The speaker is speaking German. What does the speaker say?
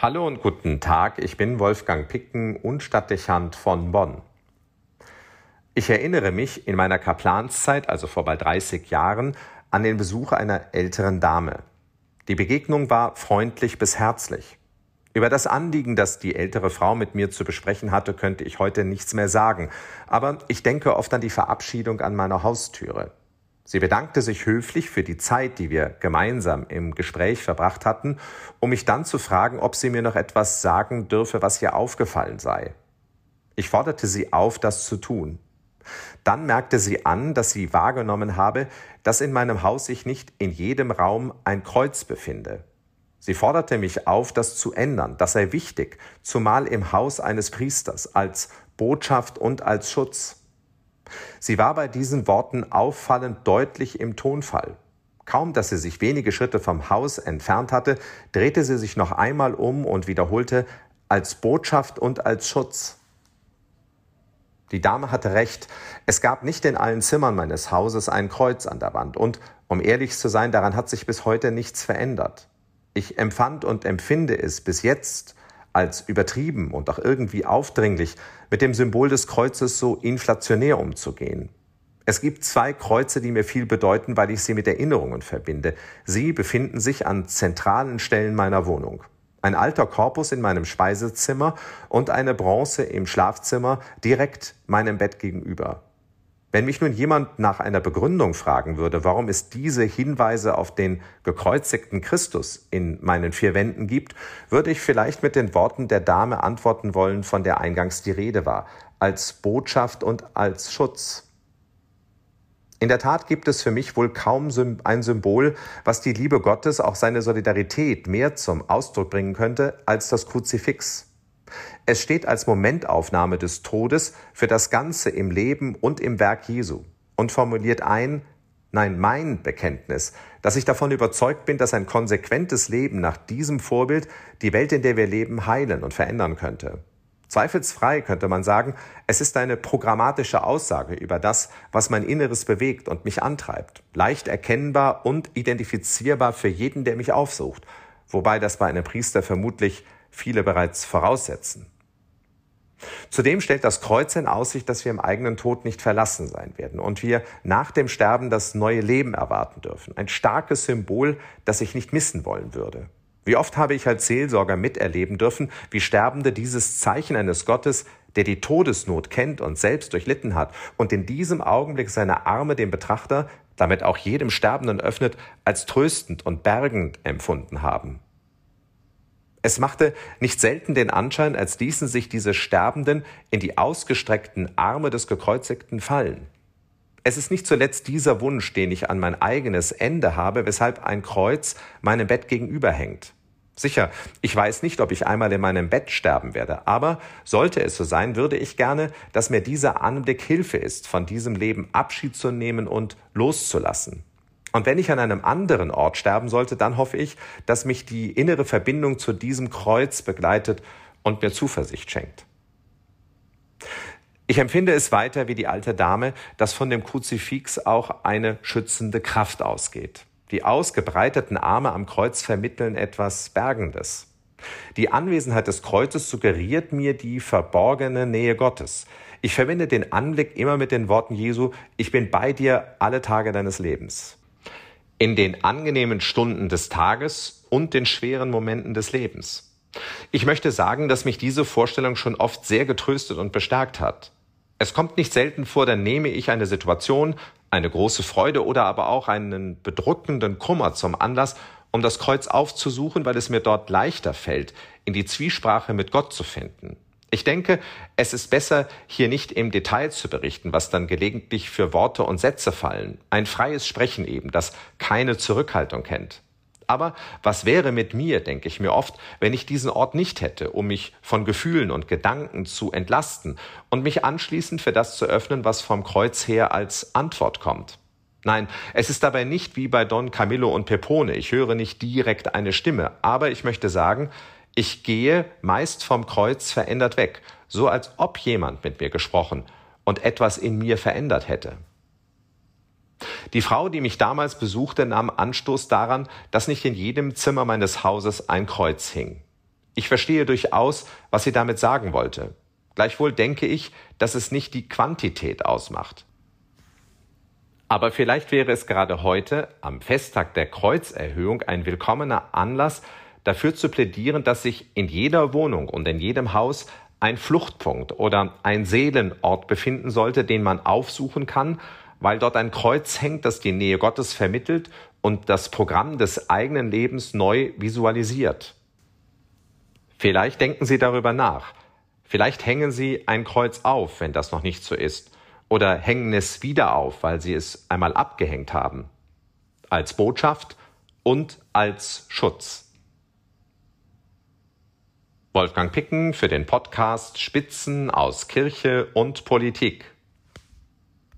Hallo und guten Tag, ich bin Wolfgang Picken und Stadtdechant von Bonn. Ich erinnere mich in meiner Kaplanszeit, also vor bald 30 Jahren, an den Besuch einer älteren Dame. Die Begegnung war freundlich bis herzlich. Über das Anliegen, das die ältere Frau mit mir zu besprechen hatte, könnte ich heute nichts mehr sagen. Aber ich denke oft an die Verabschiedung an meiner Haustüre. Sie bedankte sich höflich für die Zeit, die wir gemeinsam im Gespräch verbracht hatten, um mich dann zu fragen, ob sie mir noch etwas sagen dürfe, was ihr aufgefallen sei. Ich forderte sie auf, das zu tun. Dann merkte sie an, dass sie wahrgenommen habe, dass in meinem Haus sich nicht in jedem Raum ein Kreuz befinde. Sie forderte mich auf, das zu ändern, das sei wichtig, zumal im Haus eines Priesters, als Botschaft und als Schutz. Sie war bei diesen Worten auffallend deutlich im Tonfall. Kaum, dass sie sich wenige Schritte vom Haus entfernt hatte, drehte sie sich noch einmal um und wiederholte, als Botschaft und als Schutz. Die Dame hatte recht, es gab nicht in allen Zimmern meines Hauses ein Kreuz an der Wand und, um ehrlich zu sein, daran hat sich bis heute nichts verändert. Ich empfand und empfinde es bis jetzt als übertrieben und auch irgendwie aufdringlich, mit dem Symbol des Kreuzes so inflationär umzugehen. Es gibt zwei Kreuze, die mir viel bedeuten, weil ich sie mit Erinnerungen verbinde. Sie befinden sich an zentralen Stellen meiner Wohnung. Ein alter Korpus in meinem Speisezimmer und eine Bronze im Schlafzimmer direkt meinem Bett gegenüber. Wenn mich nun jemand nach einer Begründung fragen würde, warum es diese Hinweise auf den gekreuzigten Christus in meinen vier Wänden gibt, würde ich vielleicht mit den Worten der Dame antworten wollen, von der eingangs die Rede war, als Botschaft und als Schutz. In der Tat gibt es für mich wohl kaum ein Symbol, was die Liebe Gottes, auch seine Solidarität, mehr zum Ausdruck bringen könnte als das Kruzifix. Es steht als Momentaufnahme des Todes für das Ganze im Leben und im Werk Jesu und formuliert mein Bekenntnis, dass ich davon überzeugt bin, dass ein konsequentes Leben nach diesem Vorbild die Welt, in der wir leben, heilen und verändern könnte. Zweifelsfrei könnte man sagen, es ist eine programmatische Aussage über das, was mein Inneres bewegt und mich antreibt, leicht erkennbar und identifizierbar für jeden, der mich aufsucht, wobei das bei einem Priester vermutlich viele bereits voraussetzen. Zudem stellt das Kreuz in Aussicht, dass wir im eigenen Tod nicht verlassen sein werden und wir nach dem Sterben das neue Leben erwarten dürfen. Ein starkes Symbol, das ich nicht missen wollen würde. Wie oft habe ich als Seelsorger miterleben dürfen, wie Sterbende dieses Zeichen eines Gottes, der die Todesnot kennt und selbst durchlitten hat und in diesem Augenblick seine Arme dem Betrachter, damit auch jedem Sterbenden öffnet, als tröstend und bergend empfunden haben. Es machte nicht selten den Anschein, als ließen sich diese Sterbenden in die ausgestreckten Arme des Gekreuzigten fallen. Es ist nicht zuletzt dieser Wunsch, den ich an mein eigenes Ende habe, weshalb ein Kreuz meinem Bett gegenüber hängt. Sicher, ich weiß nicht, ob ich einmal in meinem Bett sterben werde, aber sollte es so sein, würde ich gerne, dass mir dieser Anblick Hilfe ist, von diesem Leben Abschied zu nehmen und loszulassen. Und wenn ich an einem anderen Ort sterben sollte, dann hoffe ich, dass mich die innere Verbindung zu diesem Kreuz begleitet und mir Zuversicht schenkt. Ich empfinde es weiter wie die alte Dame, dass von dem Kruzifix auch eine schützende Kraft ausgeht. Die ausgebreiteten Arme am Kreuz vermitteln etwas Bergendes. Die Anwesenheit des Kreuzes suggeriert mir die verborgene Nähe Gottes. Ich verbinde den Anblick immer mit den Worten Jesu, ich bin bei dir alle Tage deines Lebens. In den angenehmen Stunden des Tages und den schweren Momenten des Lebens. Ich möchte sagen, dass mich diese Vorstellung schon oft sehr getröstet und bestärkt hat. Es kommt nicht selten vor, dann nehme ich eine Situation, eine große Freude oder aber auch einen bedrückenden Kummer zum Anlass, um das Kreuz aufzusuchen, weil es mir dort leichter fällt, in die Zwiesprache mit Gott zu finden. Ich denke, es ist besser, hier nicht im Detail zu berichten, was dann gelegentlich für Worte und Sätze fallen. Ein freies Sprechen eben, das keine Zurückhaltung kennt. Aber was wäre mit mir, denke ich mir oft, wenn ich diesen Ort nicht hätte, um mich von Gefühlen und Gedanken zu entlasten und mich anschließend für das zu öffnen, was vom Kreuz her als Antwort kommt. Nein, es ist dabei nicht wie bei Don Camillo und Pepone. Ich höre nicht direkt eine Stimme, aber ich möchte sagen, ich gehe meist vom Kreuz verändert weg, so als ob jemand mit mir gesprochen und etwas in mir verändert hätte. Die Frau, die mich damals besuchte, nahm Anstoß daran, dass nicht in jedem Zimmer meines Hauses ein Kreuz hing. Ich verstehe durchaus, was sie damit sagen wollte. Gleichwohl denke ich, dass es nicht die Quantität ausmacht. Aber vielleicht wäre es gerade heute, am Festtag der Kreuzerhöhung, ein willkommener Anlass, dafür zu plädieren, dass sich in jeder Wohnung und in jedem Haus ein Fluchtpunkt oder ein Seelenort befinden sollte, den man aufsuchen kann, weil dort ein Kreuz hängt, das die Nähe Gottes vermittelt und das Programm des eigenen Lebens neu visualisiert. Vielleicht denken Sie darüber nach. Vielleicht hängen Sie ein Kreuz auf, wenn das noch nicht so ist. Oder hängen es wieder auf, weil Sie es einmal abgehängt haben. Als Botschaft und als Schutz. Wolfgang Picken für den Podcast Spitzen aus Kirche und Politik.